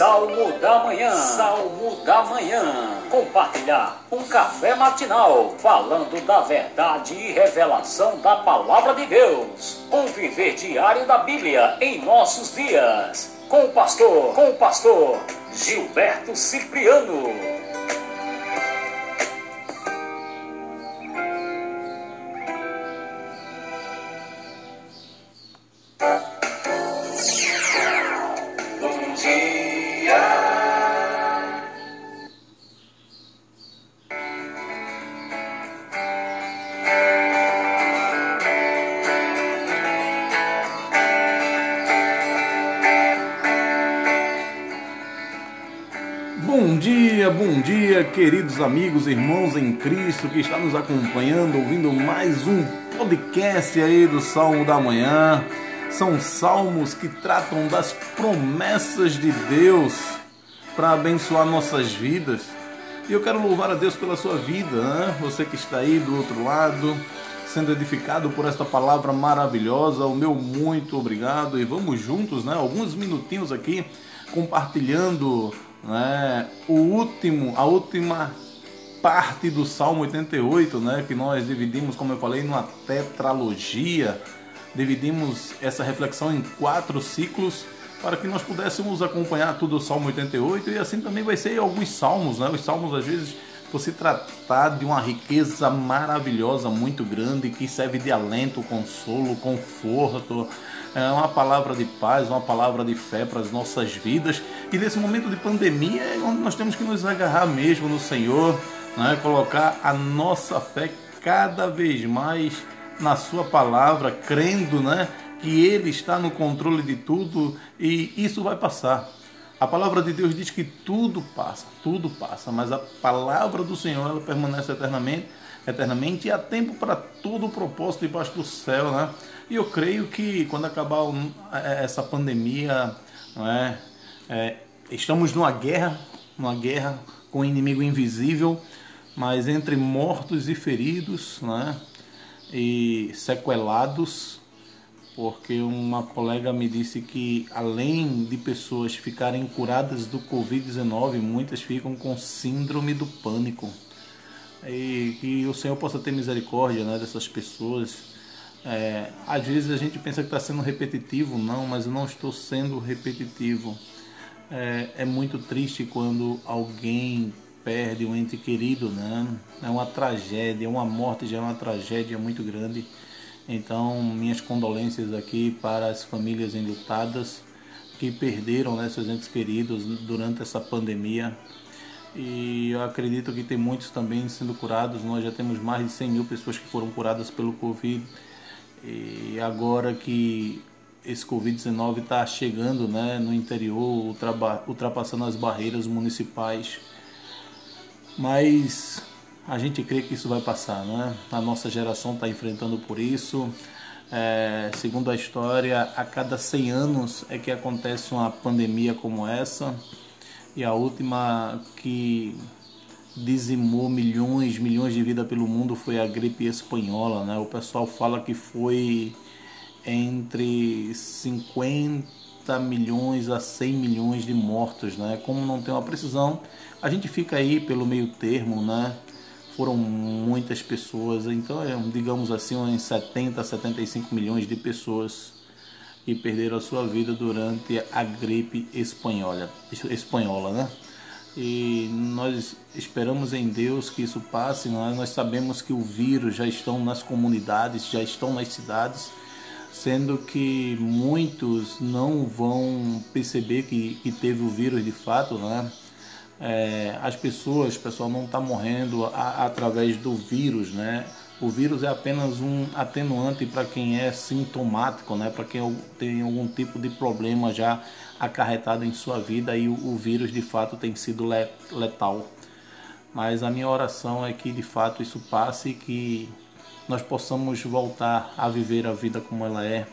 Salmo da Manhã. Salmo da Manhã. Compartilhar um café matinal falando da verdade e revelação da Palavra de Deus. Um viver diário da Bíblia em nossos dias. Com o pastor Gilberto Cipriano. Bom dia, queridos amigos, irmãos em Cristo que está nos acompanhando, ouvindo mais um podcast aí do Salmo da Manhã. São salmos que tratam das promessas de Deus para abençoar nossas vidas. E eu quero louvar a Deus pela sua vida, né? Você que está aí do outro lado, sendo edificado por esta palavra maravilhosa, o meu muito obrigado. E vamos juntos, né? Alguns minutinhos aqui compartilhando a última parte do Salmo 88, né, que nós dividimos, como eu falei, numa tetralogia. Dividimos essa reflexão em 4 ciclos para que nós pudéssemos acompanhar tudo o Salmo 88, e assim também vai ser alguns salmos, né? Os salmos, às vezes, por se tratar de uma riqueza maravilhosa, muito grande, que serve de alento, consolo, conforto. É uma palavra de paz, uma palavra de fé para as nossas vidas. E nesse momento de pandemia é onde nós temos que nos agarrar mesmo no Senhor, né? Colocar a nossa fé cada vez mais na sua palavra, crendo, né, que Ele está no controle de tudo e isso vai passar. A palavra de Deus diz que tudo passa, mas a palavra do Senhor ela permanece eternamente e há tempo para todo o propósito debaixo do céu, né? E eu creio que quando acabar essa pandemia, né, estamos numa guerra com o inimigo invisível, mas entre mortos e feridos, né, e sequelados, porque uma colega me disse que além de pessoas ficarem curadas do Covid-19, muitas ficam com síndrome do pânico. E que o Senhor possa ter misericórdia, né, dessas pessoas. Às vezes a gente pensa que está sendo repetitivo, não, mas eu não estou sendo repetitivo. É muito triste quando alguém perde um ente querido, né? É uma tragédia, uma morte já é uma tragédia muito grande. Então, minhas condolências aqui para as famílias enlutadas que perderam, né, seus entes queridos durante essa pandemia. E eu acredito que tem muitos também sendo curados. Nós já temos mais de 100 mil pessoas que foram curadas pelo Covid. E agora que esse Covid-19 está chegando, né, no interior, ultrapassando as barreiras municipais. Mas a gente crê que isso vai passar, né? A nossa geração está enfrentando por isso. Segundo a história, a cada 100 anos é que acontece uma pandemia como essa. E a última que dizimou milhões de vidas pelo mundo foi a gripe espanhola, né? O pessoal fala que foi entre 50 milhões a 100 milhões de mortos, né? Como não tem uma precisão, a gente fica aí pelo meio termo, né? Foram muitas pessoas, então digamos assim, uns 70 a 75 milhões de pessoas que perderam a sua vida durante a gripe espanhola, né? E nós esperamos em Deus que isso passe, né? Nós sabemos que o vírus já estão nas comunidades, já estão nas cidades, sendo que muitos não vão perceber que teve o vírus de fato, né? O pessoal não está morrendo através do vírus, né? O vírus é apenas um atenuante para quem é sintomático, né? Para quem tem algum tipo de problema já acarretado em sua vida, e o vírus de fato tem sido letal. Mas a minha oração é que de fato isso passe e que nós possamos voltar a viver a vida como ela é.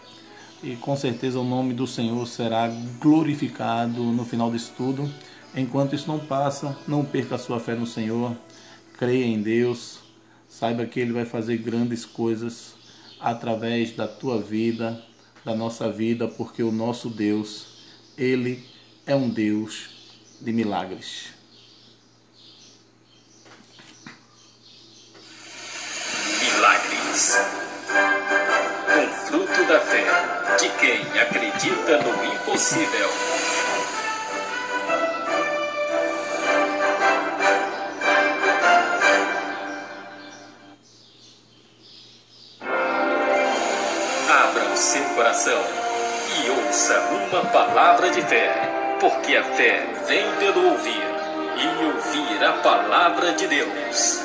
E com certeza o nome do Senhor será glorificado no final disso tudo. Enquanto isso não passa, não perca a sua fé no Senhor, creia em Deus. Saiba que Ele vai fazer grandes coisas através da tua vida, da nossa vida, porque o nosso Deus, Ele é um Deus de milagres. Milagres. Um fruto da fé de quem acredita no impossível. Abra o seu coração e ouça uma palavra de fé, porque a fé vem pelo ouvir e ouvir a palavra de Deus.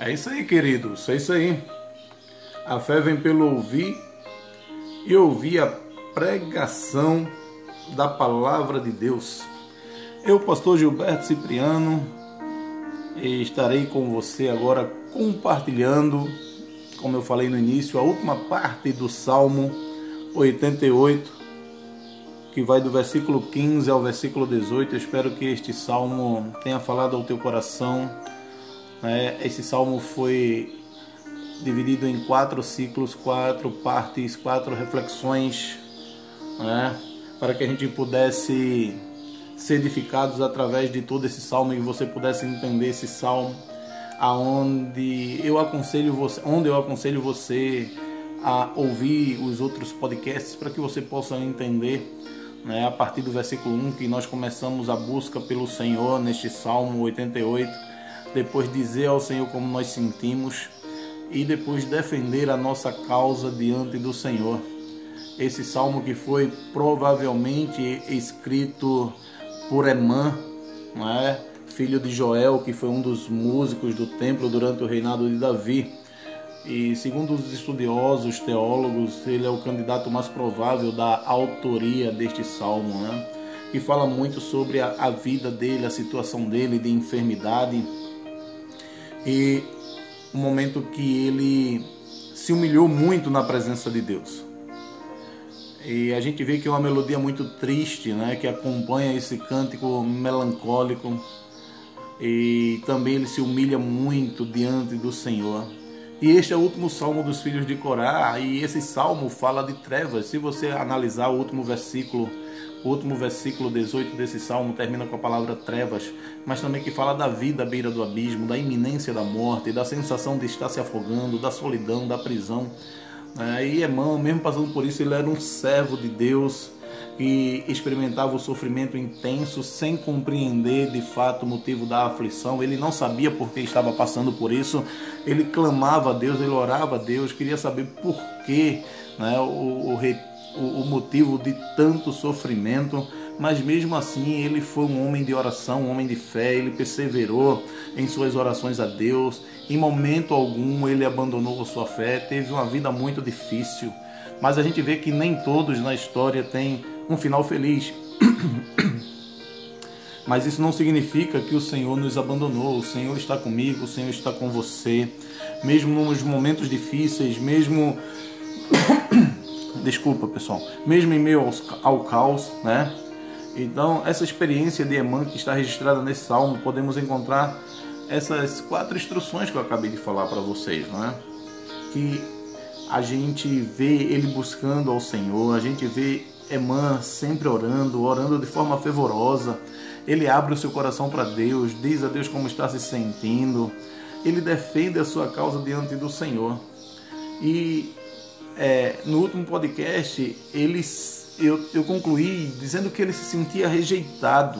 É isso aí, queridos, é isso aí. A fé vem pelo ouvir e ouvir a pregação da palavra de Deus. Eu, pastor Gilberto Cipriano, estarei com você agora compartilhando, como eu falei no início, a última parte do Salmo 88, que vai do versículo 15 ao versículo 18. Eu espero que este Salmo tenha falado ao teu coração. Esse salmo foi dividido em 4 ciclos, 4 partes, 4 reflexões, para que a gente pudesse ser edificados através de todo esse salmo e você pudesse entender esse salmo, onde eu aconselho você a ouvir os outros podcasts para que você possa entender, a partir do versículo 1, que nós começamos a busca pelo Senhor neste Salmo 88. Depois dizer ao Senhor como nós sentimos e depois defender a nossa causa diante do Senhor. Esse salmo que foi provavelmente escrito por Hemã, filho de Joel, que foi um dos músicos do templo durante o reinado de Davi. E segundo os estudiosos, teólogos, ele é o candidato mais provável da autoria deste salmo, que fala muito sobre a vida dele, a situação dele de enfermidade. E o momento que ele se humilhou muito na presença de Deus. E a gente vê que é uma melodia muito triste, que acompanha esse cântico melancólico. E também ele se humilha muito diante do Senhor. E este é o último salmo dos filhos de Corá. E esse salmo fala de trevas. Se você analisar o último versículo 18 desse salmo termina com a palavra trevas, mas também que fala da vida à beira do abismo, da iminência da morte, da sensação de estar se afogando, da solidão, da prisão. E Hemã, mesmo passando por isso, ele era um servo de Deus que experimentava o sofrimento intenso sem compreender de fato o motivo da aflição. Ele não sabia por que estava passando por isso. Ele clamava a Deus, ele orava a Deus, queria saber por que o motivo de tanto sofrimento, mas mesmo assim ele foi um homem de oração, um homem de fé. Ele perseverou em suas orações a Deus, em momento algum ele abandonou sua fé, teve uma vida muito difícil, mas a gente vê que nem todos na história têm um final feliz, mas isso não significa que o Senhor nos abandonou. O Senhor está comigo, o Senhor está com você, mesmo nos momentos difíceis, mesmo... Desculpa, pessoal. Mesmo em meio ao caos, Então, essa experiência de Hemã que está registrada nesse salmo, podemos encontrar essas 4 instruções que eu acabei de falar para vocês, Que a gente vê ele buscando ao Senhor, a gente vê Hemã sempre orando de forma fervorosa. Ele abre o seu coração para Deus, diz a Deus como está se sentindo. Ele defende a sua causa diante do Senhor. E... no último podcast eu concluí dizendo que ele se sentia rejeitado.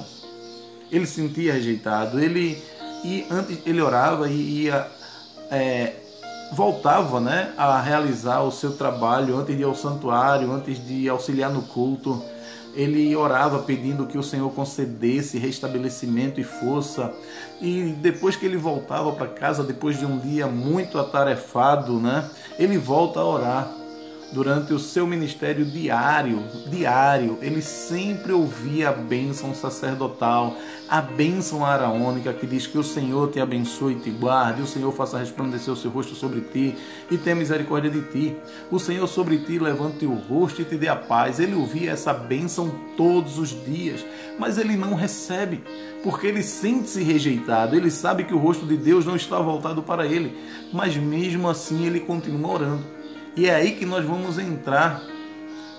Ele orava e voltava a realizar o seu trabalho antes de ir ao santuário, antes de auxiliar no culto. Ele orava pedindo que o Senhor concedesse restabelecimento e força. E depois que ele voltava para casa, depois de um dia muito atarefado, ele volta a orar. durante o seu ministério diário, ele sempre ouvia a bênção sacerdotal, a bênção araônica que diz que o Senhor te abençoe e te guarde, o Senhor faça resplandecer o seu rosto sobre ti e tenha misericórdia de ti, o Senhor sobre ti levante o rosto e te dê a paz. Ele ouvia essa bênção todos os dias, mas ele não recebe, porque ele sente-se rejeitado, ele sabe que o rosto de Deus não está voltado para ele, mas mesmo assim ele continua orando. E é aí que nós vamos entrar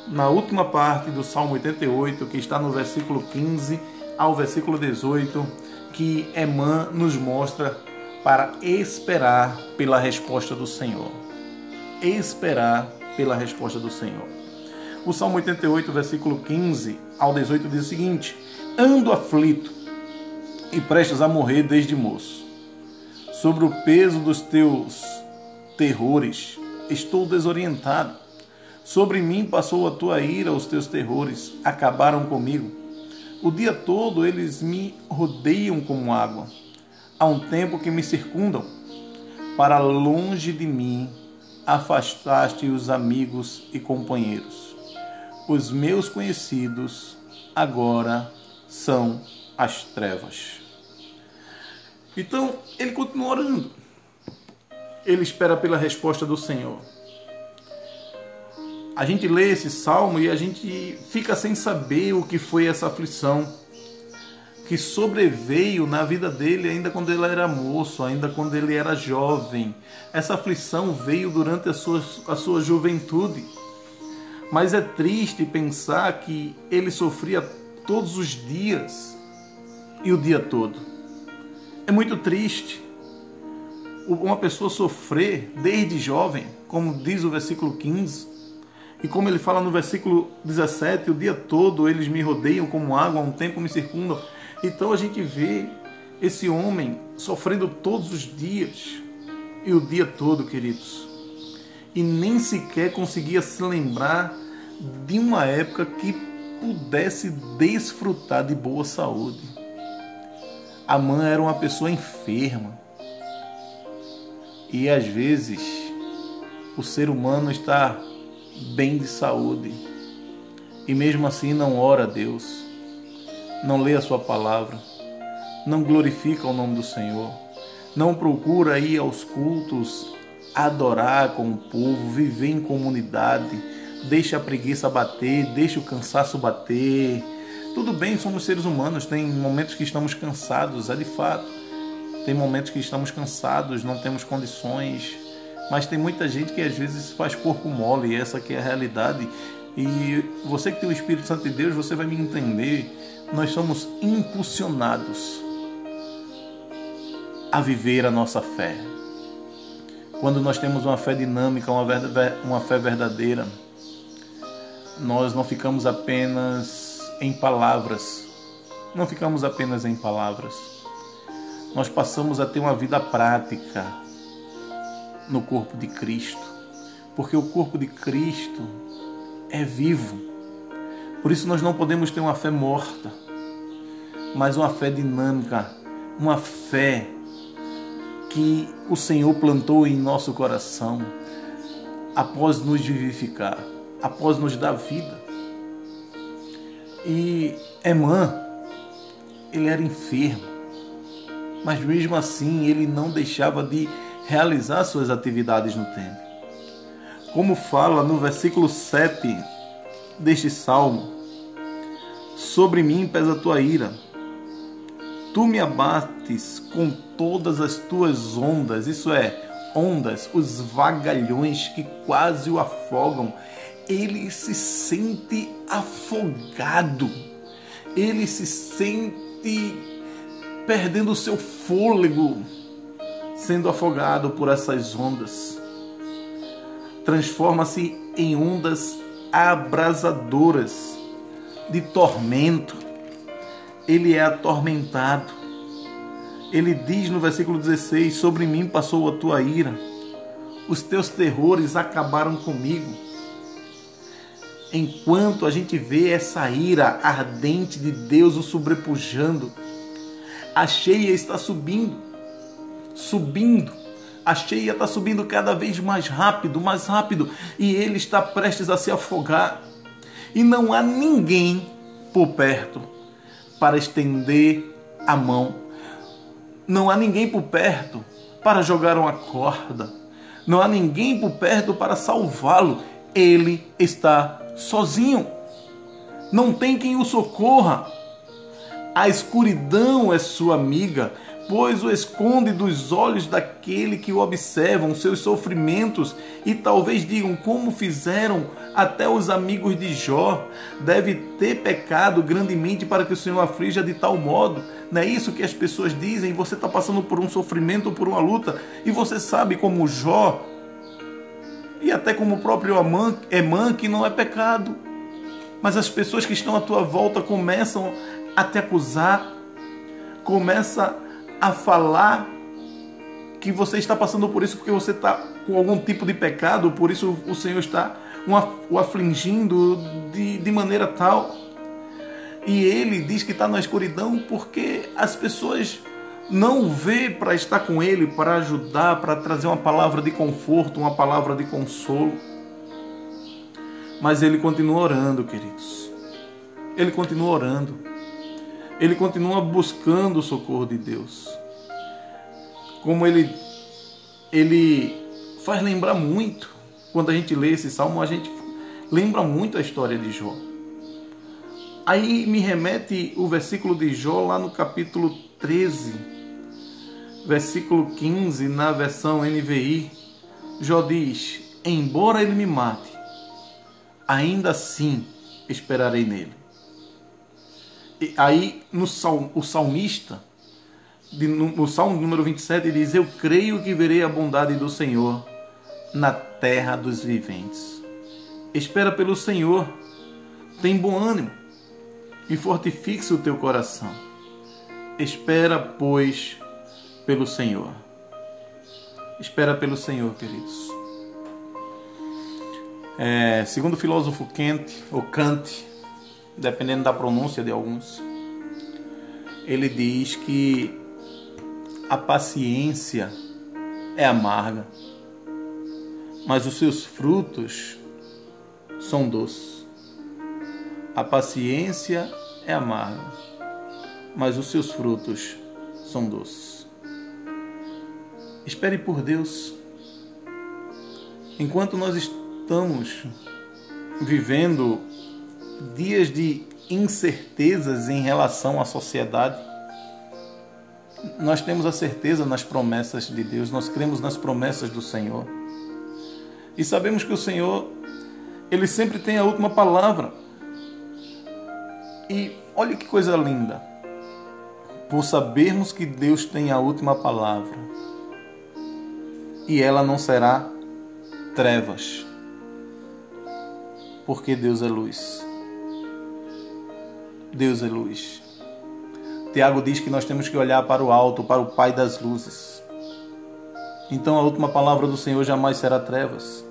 na última parte do Salmo 88, que está no versículo 15 ao versículo 18, que Hemã nos mostra para esperar pela resposta do Senhor. Esperar pela resposta do Senhor. O Salmo 88, versículo 15 ao 18 diz o seguinte: ando aflito e prestes a morrer desde moço. Sobre o peso dos teus terrores, estou desorientado. Sobre mim passou a tua ira, os teus terrores acabaram comigo. O dia todo eles me rodeiam como água. Há um tempo que me circundam. Para longe de mim afastaste os amigos e companheiros. Os meus conhecidos agora são as trevas. Então ele continua orando. Ele espera pela resposta do Senhor. A gente lê esse salmo e a gente fica sem saber o que foi essa aflição que sobreveio na vida dele ainda quando ele era moço, ainda quando ele era jovem. Essa aflição veio durante a sua juventude. Mas é triste pensar que ele sofria todos os dias e o dia todo. É muito triste uma pessoa sofrer desde jovem, como diz o versículo 15, e como ele fala no versículo 17, o dia todo eles me rodeiam como água, há um tempo me circundam. Então a gente vê esse homem sofrendo todos os dias e o dia todo, queridos, e nem sequer conseguia se lembrar de uma época que pudesse desfrutar de boa saúde. A mãe era uma pessoa enferma. E às vezes o ser humano está bem de saúde e mesmo assim não ora a Deus, não lê a sua palavra, não glorifica o nome do Senhor, não procura ir aos cultos, adorar com o povo, viver em comunidade, deixa a preguiça bater, deixa o cansaço bater. Tudo bem, somos seres humanos, tem momentos que estamos cansados, é de fato. Tem momentos que estamos cansados, não temos condições, mas tem muita gente que às vezes faz corpo mole, e essa que é a realidade. E você que tem o Espírito Santo de Deus, você vai me entender, nós somos impulsionados a viver a nossa fé. Quando nós temos uma fé dinâmica, uma fé verdadeira, nós não ficamos apenas em palavras, nós passamos a ter uma vida prática no corpo de Cristo, porque o corpo de Cristo é vivo. Por isso nós não podemos ter uma fé morta, mas uma fé dinâmica, uma fé que o Senhor plantou em nosso coração após nos vivificar, após nos dar vida. E Hemã, ele era enfermo, mas mesmo assim ele não deixava de realizar suas atividades no templo. Como fala no versículo 7 deste salmo: sobre mim pesa a tua ira, tu me abates com todas as tuas ondas, isso é, ondas, os vagalhões que quase o afogam. Ele se sente afogado, ele se sente perdendo o seu fôlego, sendo afogado por essas ondas. Transforma-se em ondas abrasadoras de tormento. Ele é atormentado. Ele diz no versículo 16: sobre mim passou a tua ira, os teus terrores acabaram comigo. Enquanto a gente vê essa ira ardente de Deus o sobrepujando, a cheia está subindo, a cheia está subindo cada vez mais rápido, e ele está prestes a se afogar. E não há ninguém por perto para estender a mão. Não há ninguém por perto para jogar uma corda. Não há ninguém por perto para salvá-lo. Ele está sozinho. Não tem quem o socorra. A escuridão é sua amiga, pois o esconde dos olhos daquele que o observam, seus sofrimentos, e talvez digam como fizeram até os amigos de Jó. Deve ter pecado grandemente para que o Senhor aflija de tal modo. Não é isso que as pessoas dizem? Você está passando por um sofrimento, por uma luta, e você sabe como Jó, e até como o próprio Hemã, que não é pecado. Mas as pessoas que estão à tua volta começam a te acusar, começa a falar que você está passando por isso porque você está com algum tipo de pecado, por isso o Senhor está o afligindo de maneira tal. E ele diz que está na escuridão porque as pessoas não vê para estar com ele, para ajudar, para trazer uma palavra de conforto, uma palavra de consolo. Mas ele continua orando, queridos. Ele continua orando. Ele continua buscando o socorro de Deus. Como ele faz lembrar muito, quando a gente lê esse salmo, a gente lembra muito a história de Jó. Aí me remete o versículo de Jó lá no capítulo 13, versículo 15, na versão NVI. Jó diz: embora ele me mate, ainda assim esperarei nele. E aí o salmista, no Salmo número 27, diz: eu creio que verei a bondade do Senhor na terra dos viventes. Espera pelo Senhor, tem bom ânimo e fortifique-se o teu coração. Espera, pois, pelo Senhor. Espera pelo Senhor, queridos. Segundo o filósofo Kant, dependendo da pronúncia de alguns, ele diz que a paciência é amarga, mas os seus frutos são doces. A paciência é amarga, mas os seus frutos são doces. Espere por Deus. Enquanto nós estamos vivendo dias de incertezas em relação à sociedade, nós temos a certeza nas promessas de Deus, nós cremos nas promessas do Senhor. E sabemos que o Senhor, ele sempre tem a última palavra. E olha que coisa linda, por sabermos que Deus tem a última palavra, e ela não será trevas, porque Deus é luz. Deus é luz. Tiago diz que nós temos que olhar para o alto, para o Pai das luzes. Então a última palavra do Senhor jamais será trevas,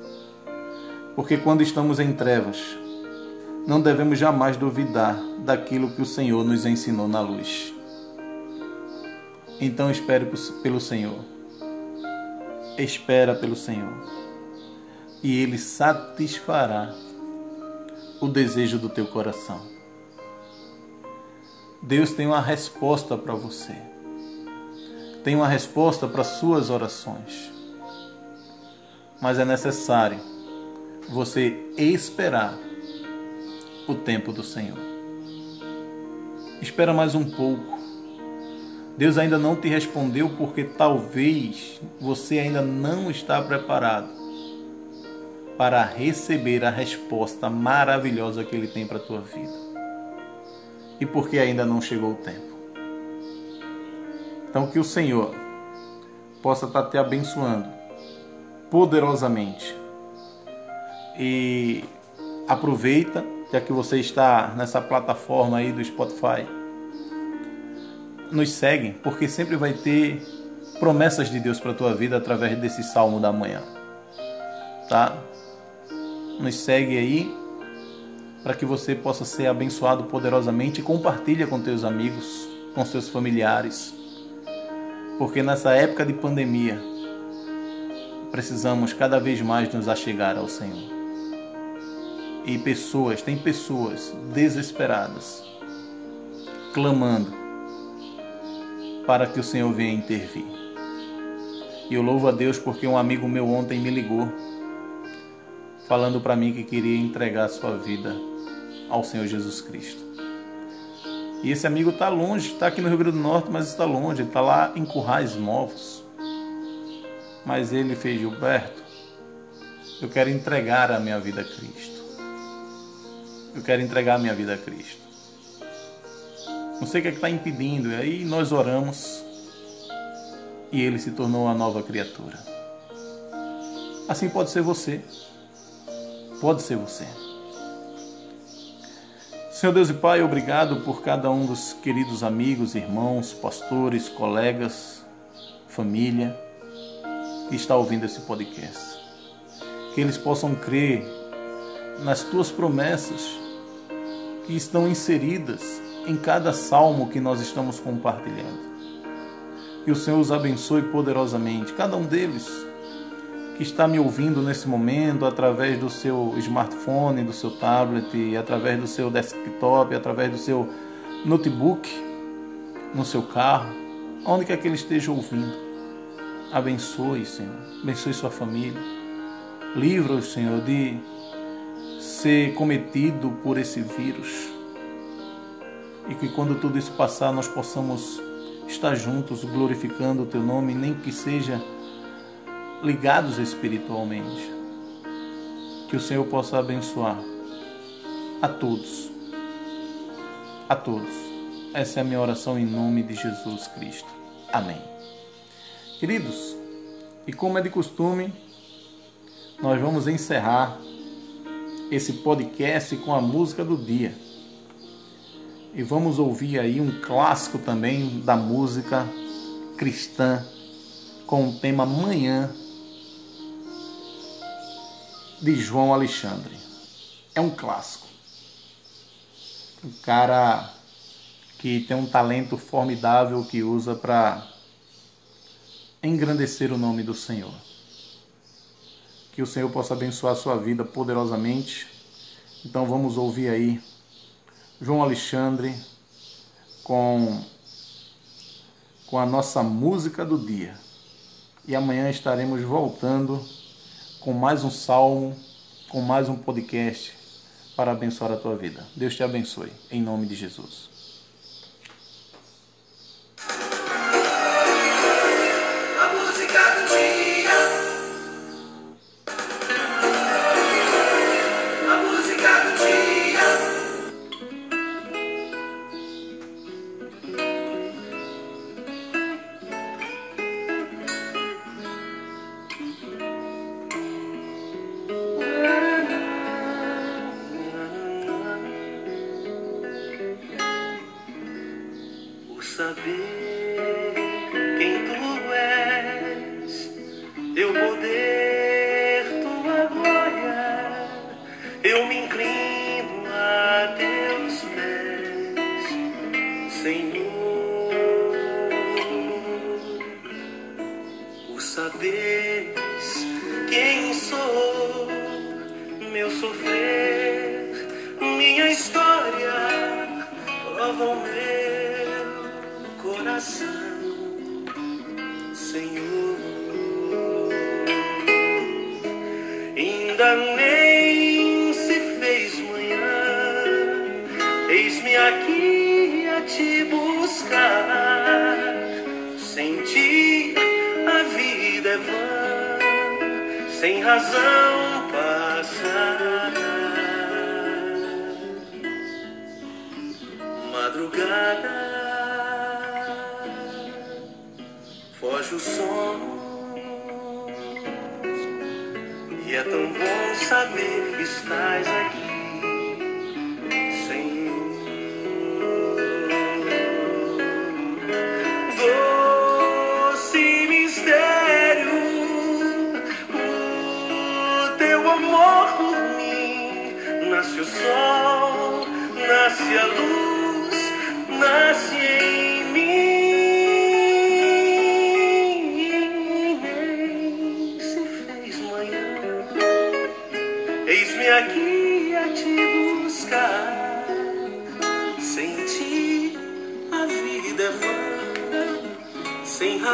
porque quando estamos em trevas, não devemos jamais duvidar daquilo que o Senhor nos ensinou na luz. Então espere pelo Senhor. Espera pelo Senhor, e Ele satisfará o desejo do teu coração. Deus tem uma resposta para você. Tem uma resposta para suas orações. Mas é necessário você esperar o tempo do Senhor. Espera mais um pouco. Deus ainda não te respondeu porque talvez você ainda não está preparado para receber a resposta maravilhosa que Ele tem para a tua vida. E porque ainda não chegou o tempo. Então que o Senhor possa estar te abençoando poderosamente. E aproveita, já que você está nessa plataforma aí do Spotify, nos segue, porque sempre vai ter promessas de Deus para a tua vida através desse Salmo da Manhã. Tá? Nos segue aí, para que você possa ser abençoado poderosamente, e compartilha com teus amigos, com seus familiares, porque nessa época de pandemia precisamos cada vez mais nos achegar ao Senhor. E tem pessoas desesperadas, clamando para que o Senhor venha intervir. E eu louvo a Deus porque um amigo meu ontem me ligou, falando para mim que queria entregar sua vida ao Senhor Jesus Cristo. E esse amigo está longe, está aqui no Rio Grande do Norte, mas está longe, está lá em Currais Novos. Mas ele fez: Gilberto, eu quero entregar a minha vida a Cristo. Eu quero entregar a minha vida a Cristo. Não sei o que é que está impedindo. E aí nós oramos e ele se tornou uma nova criatura. Assim pode ser você. Pode ser você. Senhor Deus e Pai, obrigado por cada um dos queridos amigos, irmãos, pastores, colegas, família que está ouvindo esse podcast. Que eles possam crer nas Tuas promessas que estão inseridas em cada salmo que nós estamos compartilhando. Que o Senhor os abençoe poderosamente, cada um deles que está me ouvindo nesse momento, através do seu smartphone, do seu tablet, através do seu desktop, através do seu notebook, no seu carro, onde quer que ele esteja ouvindo. Abençoe, Senhor, abençoe sua família. Livra-os, Senhor, de ser cometido por esse vírus. E que quando tudo isso passar, nós possamos estar juntos, glorificando o Teu nome, nem que seja ligados espiritualmente. Que o Senhor possa abençoar a todos, a todos. Essa é a minha oração em nome de Jesus Cristo. Amém. Queridos, e como é de costume, nós vamos encerrar esse podcast com a música do dia. E vamos ouvir aí um clássico também da música cristã, com o tema Manhã, de João Alexandre. É um clássico. Um cara que tem um talento formidável que usa para engrandecer o nome do Senhor. Que o Senhor possa abençoar a sua vida poderosamente. Então vamos ouvir aí João Alexandre com a nossa música do dia. E amanhã estaremos voltando com mais um salmo, com mais um podcast para abençoar a tua vida. Deus te abençoe, em nome de Jesus. Saber quem Tu és, Teu poder, Tua glória, eu me inclino a Teus pés, Senhor. Por saberes quem sou, meu sofrer, minha história, provam meu Senhor, ainda nem se fez manhã, eis-me aqui a Te buscar. Sem Ti a vida é vã, sem razão passará. Madrugada, foge o sono, e é tão bom saber que estás aqui, Senhor. Doce mistério, o Teu amor por mim. Nasce o sol, nasce a luz, nasce em mim.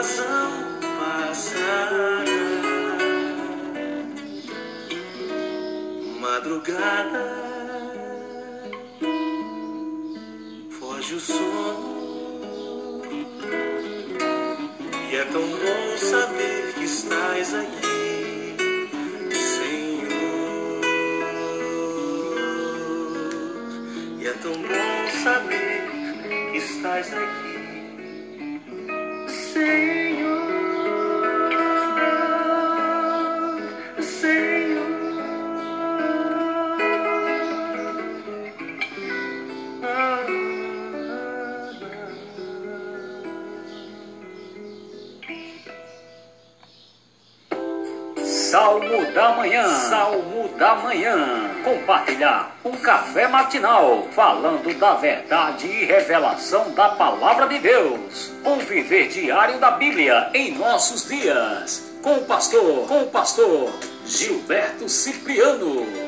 razão passará. Madrugada foge o sono, e é tão bom saber que estás aí, Senhor. E é tão bom saber que estás aqui, Senhor, Senhor. Salmo da Manhã, Salmo da Manhã. Compartilhar um café matinal falando da verdade e revelação da palavra de Deus. Um viver diário da Bíblia em nossos dias. Com o pastor Gilberto Cipriano.